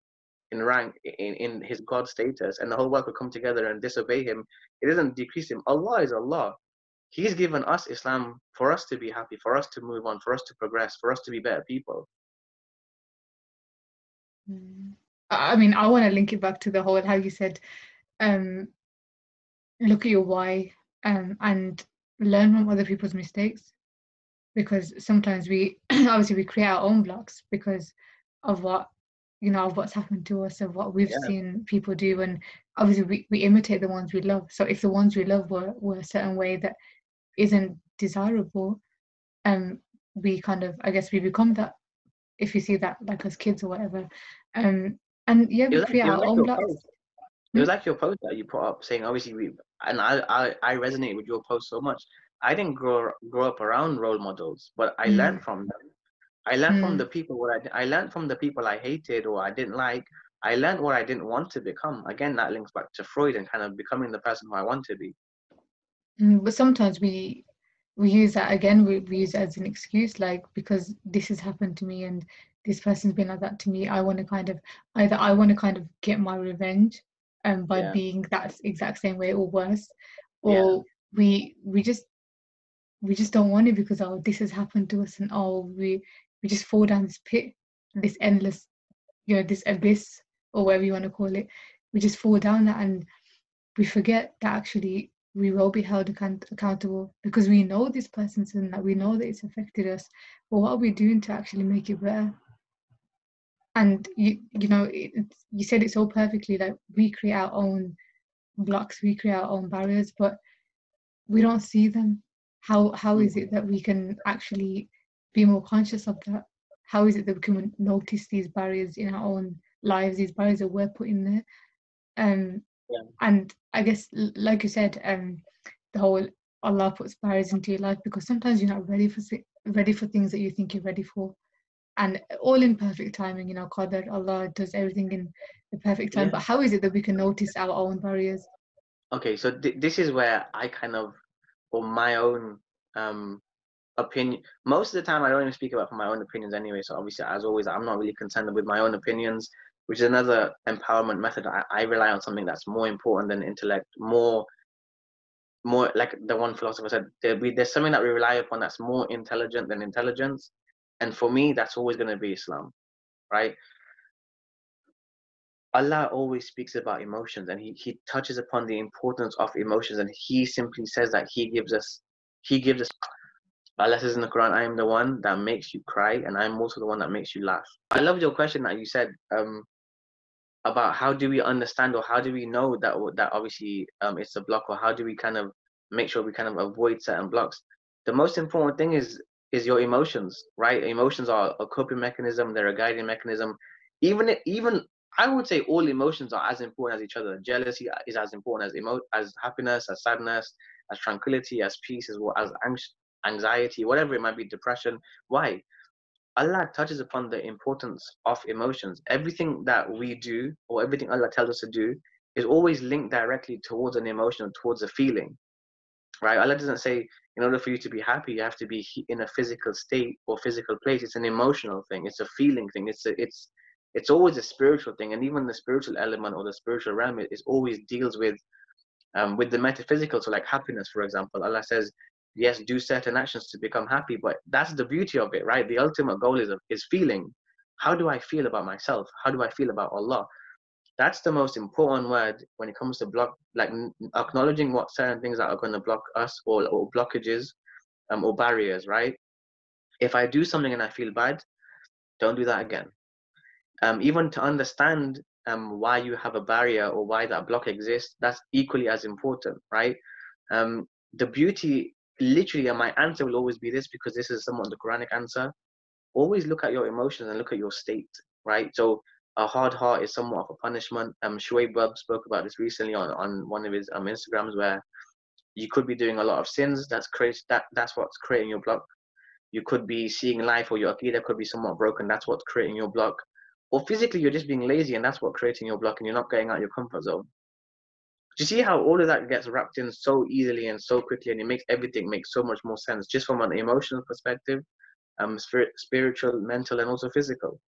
in rank, in his God status, and the whole world could come together and disobey him. It doesn't decrease him. Allah is Allah. He's given us Islam for us to be happy, for us to move on, for us to progress, for us to be better people. I mean, I want to link it back to the whole, how you said, look at your why and learn from other people's mistakes, because sometimes we obviously we create our own blocks because of what, you know, of what's happened to us, of what we've seen people do. And obviously we imitate the ones we love. So if the ones we love were a certain way that isn't desirable, we kind of, I guess, we become that, if you see that, like as kids or whatever. And yeah, we create our own blocks. It was like your post that you put up saying, obviously, I resonate with your post so much. I didn't grow up around role models, but I learned from them. I learned from the people I hated or I didn't like. I learned what I didn't want to become. Again, that links back to Freud and kind of becoming the person who I want to be. But sometimes we use that again, we use it as an excuse, like, because this has happened to me and this person's been like that to me, I want to kind of, either I want to kind of get my revenge by being that exact same way or worse, or we just don't want it because, oh, this has happened to us, and oh, we just fall down this pit, this endless, you know, this abyss or whatever you want to call it. We just fall down that and we forget that actually we will be held accountable because we know this person's and that we know that it's affected us. But what are we doing to actually make it better? And you know, you said it so perfectly. Like, we create our own blocks, we create our own barriers, but we don't see them. How is it that we can actually be more conscious of that? How is it that we can notice these barriers in our own lives? These barriers that we're put in there. And I guess, like you said, the whole Allah puts barriers into your life because sometimes you're not ready for things that you think you're ready for, and all in perfect timing. You know, Qadr, Allah does everything in the perfect time. Yeah. But how is it that we can notice our own barriers? Okay, so this is where I kind of, or my own opinion. Most of the time, I don't even speak about my own opinions anyway. So obviously, as always, I'm not really concerned with my own opinions, which is another empowerment method. I rely on something that's more important than intellect, more like the one philosopher said, there's something that we rely upon that's more intelligent than intelligence. And for me, that's always going to be Islam, right? Allah always speaks about emotions, and he touches upon the importance of emotions, and he simply says that he gives us, Allah says in the Quran, I am the one that makes you cry, and I'm also the one that makes you laugh. I loved your question that you said, about how do we understand, or how do we know that obviously it's a block, or how do we kind of make sure we kind of avoid certain blocks? The most important thing is your emotions, right? Emotions are a coping mechanism, they're a guiding mechanism. Even I would say all emotions are as important as each other. Jealousy is as important as happiness, as sadness, as tranquility, as peace, as well as anxiety, whatever it might be, depression. Why? Allah touches upon the importance of emotions. Everything that we do, or everything Allah tells us to do, is always linked directly towards an emotion, towards a feeling, right? Allah doesn't say, in order for you to be happy, you have to be in a physical state or physical place. It's an emotional thing. It's a feeling thing. It's always a spiritual thing, and even the spiritual element or the spiritual realm is always deals with the metaphysical. So, like happiness, for example, Allah says, yes, do certain actions to become happy, but that's the beauty of it, right? The ultimate goal is feeling. How do I feel about myself? How do I feel about Allah? That's the most important word when it comes to block, like acknowledging what certain things that are going to block us, or blockages or barriers, right? If I do something and I feel bad, don't do that again. Even to understand why you have a barrier or why that block exists, that's equally as important, right? The beauty, literally, and my answer will always be this, because this is somewhat the Quranic answer. Always look at your emotions and look at your state, right? So a hard heart is somewhat of a punishment. Shwee Bub spoke about this recently on one of his Instagrams, where you could be doing a lot of sins. That's what's creating your block. You could be seeing life, or your aqidah could be somewhat broken. That's what's creating your block. Or physically, you're just being lazy, and that's what's creating your block, and you're not getting out of your comfort zone. Do you see how all of that gets wrapped in so easily and so quickly, and it makes everything make so much more sense, just from an emotional perspective, spiritual, mental, and also physical?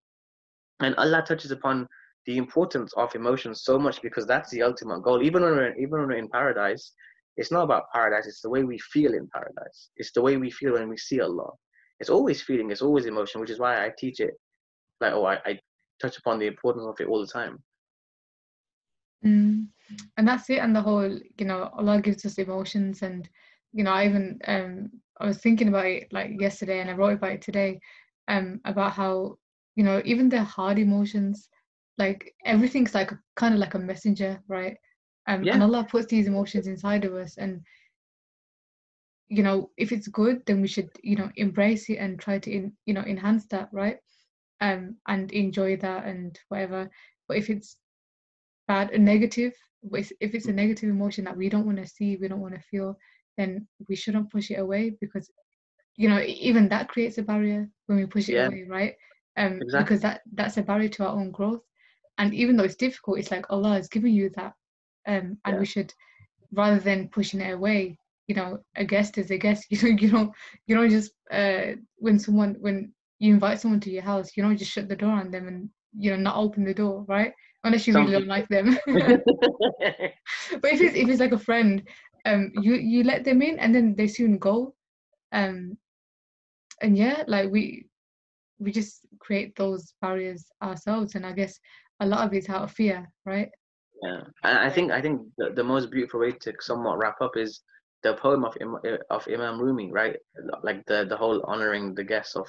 And Allah touches upon the importance of emotions so much, because that's the ultimate goal. Even when we're in paradise, it's not about paradise. It's the way we feel in paradise. It's the way we feel when we see Allah. It's always feeling. It's always emotion, which is why I teach it. Like, oh, I touch upon the importance of it all the time. And that's it. And the whole, you know, Allah gives us emotions. And, you know, I even I was thinking about it like yesterday, and I wrote about it today, about how, you know, even the hard emotions, like everything's like kind of like a messenger, right? And Allah puts these emotions inside of us, and, you know, if it's good, then we should, you know, embrace it and try to enhance that, right? And enjoy that and whatever. But if it's bad and negative, if it's a negative emotion that we don't want to see, we don't want to feel, then we shouldn't push it away, because, you know, even that creates a barrier when we push it away, right? Exactly. Because that's a barrier to our own growth. And even though it's difficult, it's like Allah has given you that. And we should, rather than pushing it away, you know, a guest is a guest. You know, you don't just when you invite someone to your house, you don't just shut the door on them and, you know, not open the door, right? Unless you really don't like them. But if it's like a friend, you let them in and then they soon go. And yeah, like we just create those barriers ourselves, and I guess a lot of it's out of fear, right? Yeah, and I think the most beautiful way to somewhat wrap up is the poem of Imam Rumi, right? Like the whole honoring the guests of,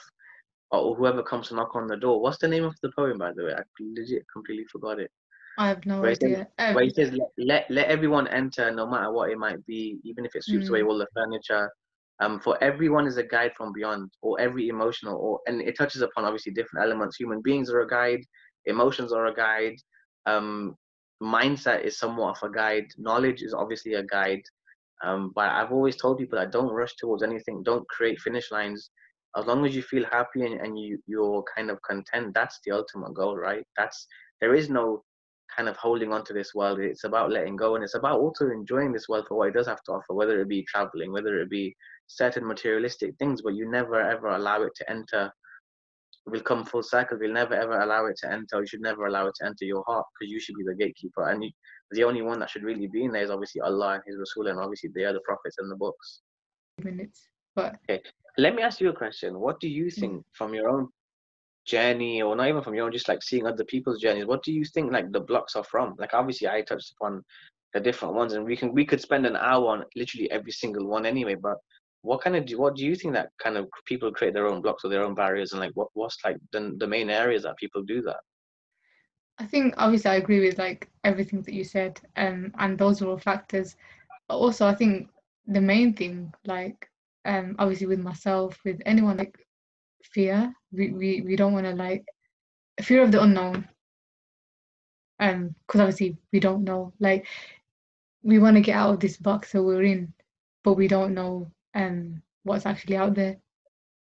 or whoever comes to knock on the door. What's the name of the poem, by the way? I legit completely forgot it. I have no idea. Where he says, let everyone enter, no matter what it might be, even if it sweeps away all the furniture. For everyone is a guide from beyond, or every emotional, and it touches upon obviously different elements. Human beings are a guide, emotions are a guide, mindset is somewhat of a guide, knowledge is obviously a guide. But I've always told people that don't rush towards anything, don't create finish lines. As long as you feel happy and you're kind of content, that's the ultimate goal, right? There is no kind of holding on to this world. It's about letting go, and it's about also enjoying this world for what it does have to offer, whether it be traveling, whether it be certain materialistic things, but you never ever allow it to enter. We'll come full circle. We'll never ever allow it to enter. You should never allow it to enter your heart, because you should be the gatekeeper, and the only one that should really be in there is obviously Allah and His Rasul, and obviously the other prophets and the books. Okay, let me ask you a question. What do you think, from your own journey, or not even from your own, just like seeing other people's journeys, what do you think like the blocks are from? Like obviously I touched upon the different ones, and we could spend an hour on literally every single one anyway, but what do you think that kind of people create their own blocks or their own barriers, and like what's like the main areas that people do that? I think obviously I agree with like everything that you said, and those are all factors, but also I think the main thing, like obviously with myself, with anyone, like fear. We don't want to, like, fear of the unknown, because obviously we don't know, like we want to get out of this box that we're in, but we don't know what's actually out there.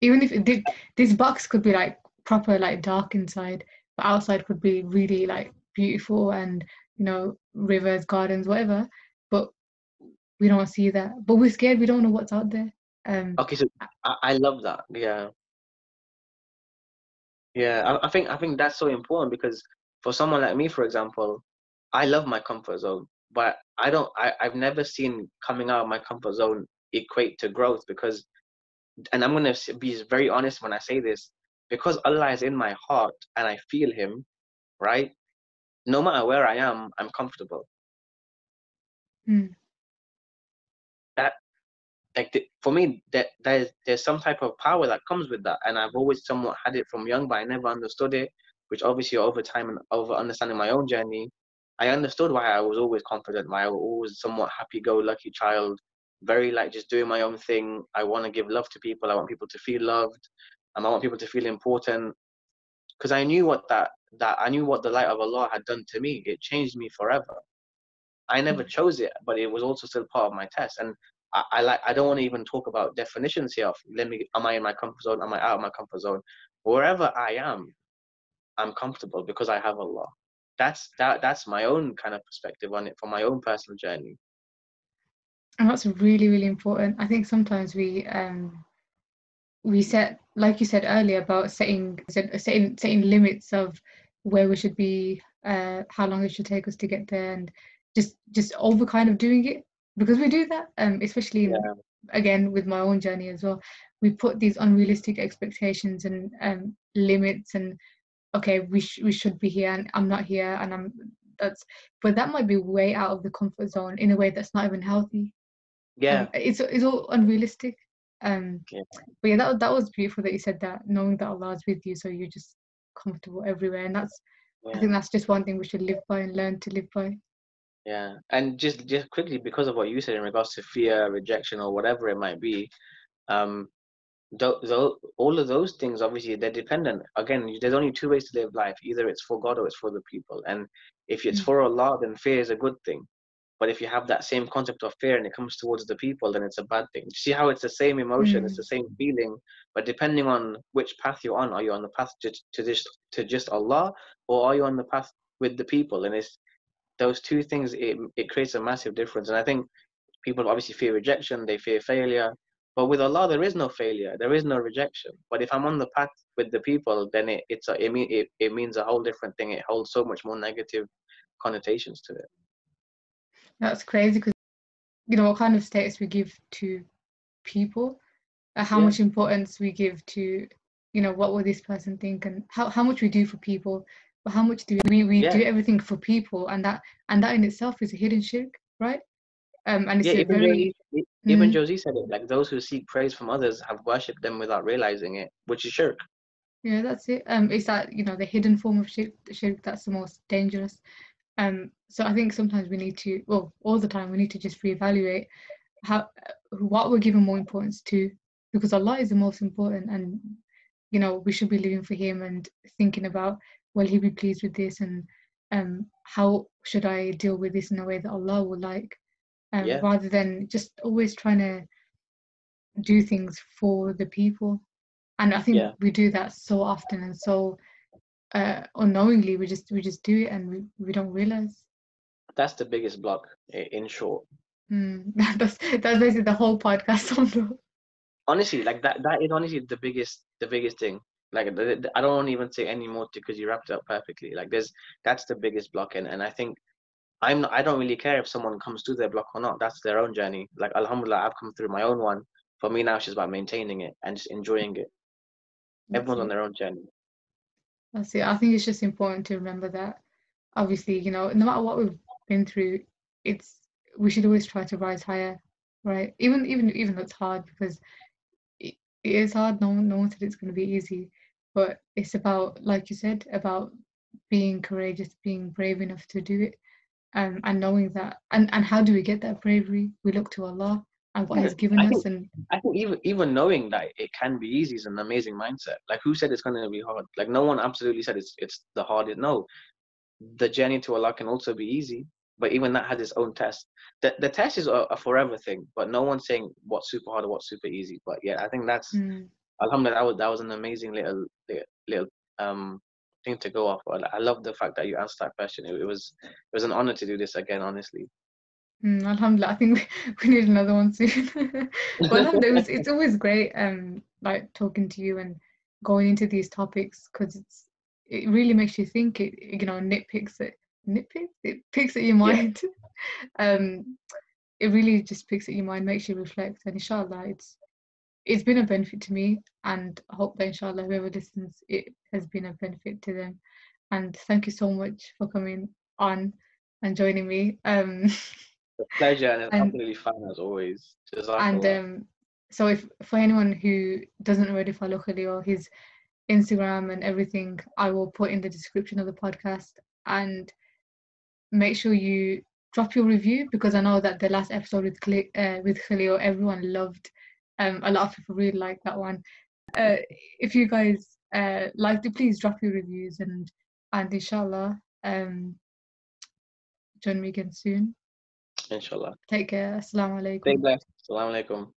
Even if it did, this box could be like proper like dark inside, but outside could be really like beautiful and, you know, rivers, gardens, whatever, but we don't see that, but we're scared, we don't know what's out there. Okay, so I love that. Yeah, I think that's so important, because for someone like me, for example, I love my comfort zone, but I've never seen coming out of my comfort zone equate to growth, because, and I'm going to be very honest when I say this, because Allah is in my heart and I feel Him, right? No matter where I am, I'm comfortable. That, like, for me, there's some type of power that comes with that, and I've always somewhat had it from young, but I never understood it, which obviously over time and over understanding my own journey, I understood why I was always confident, why I was always somewhat happy-go-lucky child, very like just doing my own thing. I want to give love to people, I want people to feel loved, and I want people to feel important, because I knew what the light of Allah had done to me. It changed me forever. I never chose it, but it was also still part of my test. And I don't want to even talk about definitions here. Am I in my comfort zone? Am I out of my comfort zone? Wherever I am, I'm comfortable because I have Allah. That's my own kind of perspective on it, for my own personal journey. And that's really, really important. I think sometimes we set, like you said earlier, about setting limits of where we should be, how long it should take us to get there, and just over kind of doing it. Because we do that, especially again with my own journey as well, we put these unrealistic expectations and limits, and okay, we should be here, and I'm not here, and but that might be way out of the comfort zone in a way that's not even healthy. It's all unrealistic. But yeah, that was beautiful that you said that, knowing that Allah is with you, so you're just comfortable everywhere, and that's I think that's just one thing we should live by and learn to live by. Yeah, and just quickly, because of what you said in regards to fear, rejection, or whatever it might be, all of those things, obviously, they're dependent. Again, there's only two ways to live life. Either it's for God or it's for the people. And if it's for Allah, then fear is a good thing. But if you have that same concept of fear and it comes towards the people, then it's a bad thing. See how it's the same emotion, it's the same feeling, but depending on which path you're on, are you on the path to just Allah, or are you on the path with the people. And it's those two things, it creates a massive difference. And I think people obviously fear rejection, they fear failure. But with Allah, there is no failure, there is no rejection. But if I'm on the path with the people, then it means a whole different thing. It holds so much more negative connotations to it. That's crazy, because you know what kind of status we give to people, how much importance we give to, you know, what will this person think, and how much we do for people, but how much do we do everything for people, and that in itself is a hidden shirk, right? And it's Ibn Jozi said it, like, those who seek praise from others have worshipped them without realizing it, which is shirk. Yeah, that's it. It's that, you know, the hidden form of shirk that's the most dangerous. So I think sometimes we need to, well, all the time we need to just reevaluate what we're giving more importance to, because Allah is the most important, and you know we should be living for Him and thinking about, will He be pleased with this, and how should I deal with this in a way that Allah will like. Rather than just always trying to do things for the people. And I think we do that so often, and so unknowingly we just do it, and we don't realize. That's the biggest block, in short. That's basically the whole podcast. Honestly, like that is honestly the biggest thing. Like, I don't want to even say any more, because you wrapped it up perfectly. Like, that's the biggest block, and I think I don't really care if someone comes through their block or not. That's their own journey. Like, alhamdulillah, I've come through my own one. For me now, it's just about maintaining it and just enjoying it. Everyone's on their own journey. That's it. I think it's just important to remember that. Obviously, you know, no matter what we've been through, we should always try to rise higher, right? Even though it's hard, because it is hard. No one said it's going to be easy, but it's about, like you said, about being courageous, being brave enough to do it. And knowing that, and how do we get that bravery? We look to Allah and what He's given us. And I think even knowing that it can be easy is an amazing mindset. Like, who said it's going to be hard? Like, no one absolutely said it's the hardest. No, the journey to Allah can also be easy, but even that has its own test. The test is a forever thing, but no one's saying what's super hard or what's super easy. But yeah, I think that's alhamdulillah. That was an amazing little thing to go off. I love the fact that you answered that question. It was an honor to do this again, honestly. Alhamdulillah, I think we need another one soon. But alhamdulillah, it's always great like talking to you and going into these topics, because it really makes you think. It, you know, it picks at your mind. It really just picks at your mind, makes you reflect, and inshallah it's been a benefit to me, and I hope that inshallah whoever listens, it has been a benefit to them. And thank you so much for coming on and joining me. A pleasure, and it's absolutely fun as always. And so if for anyone who doesn't already follow Khalil, his Instagram and everything, I will put in the description of the podcast, and make sure you drop your review, because I know that the last episode with Khalil, everyone loved. A lot of people really like that one. If you guys liked it, please drop your reviews, and inshallah join me again soon. Inshallah. Take care. Assalamu alaikum. Take care. Assalamu alaikum.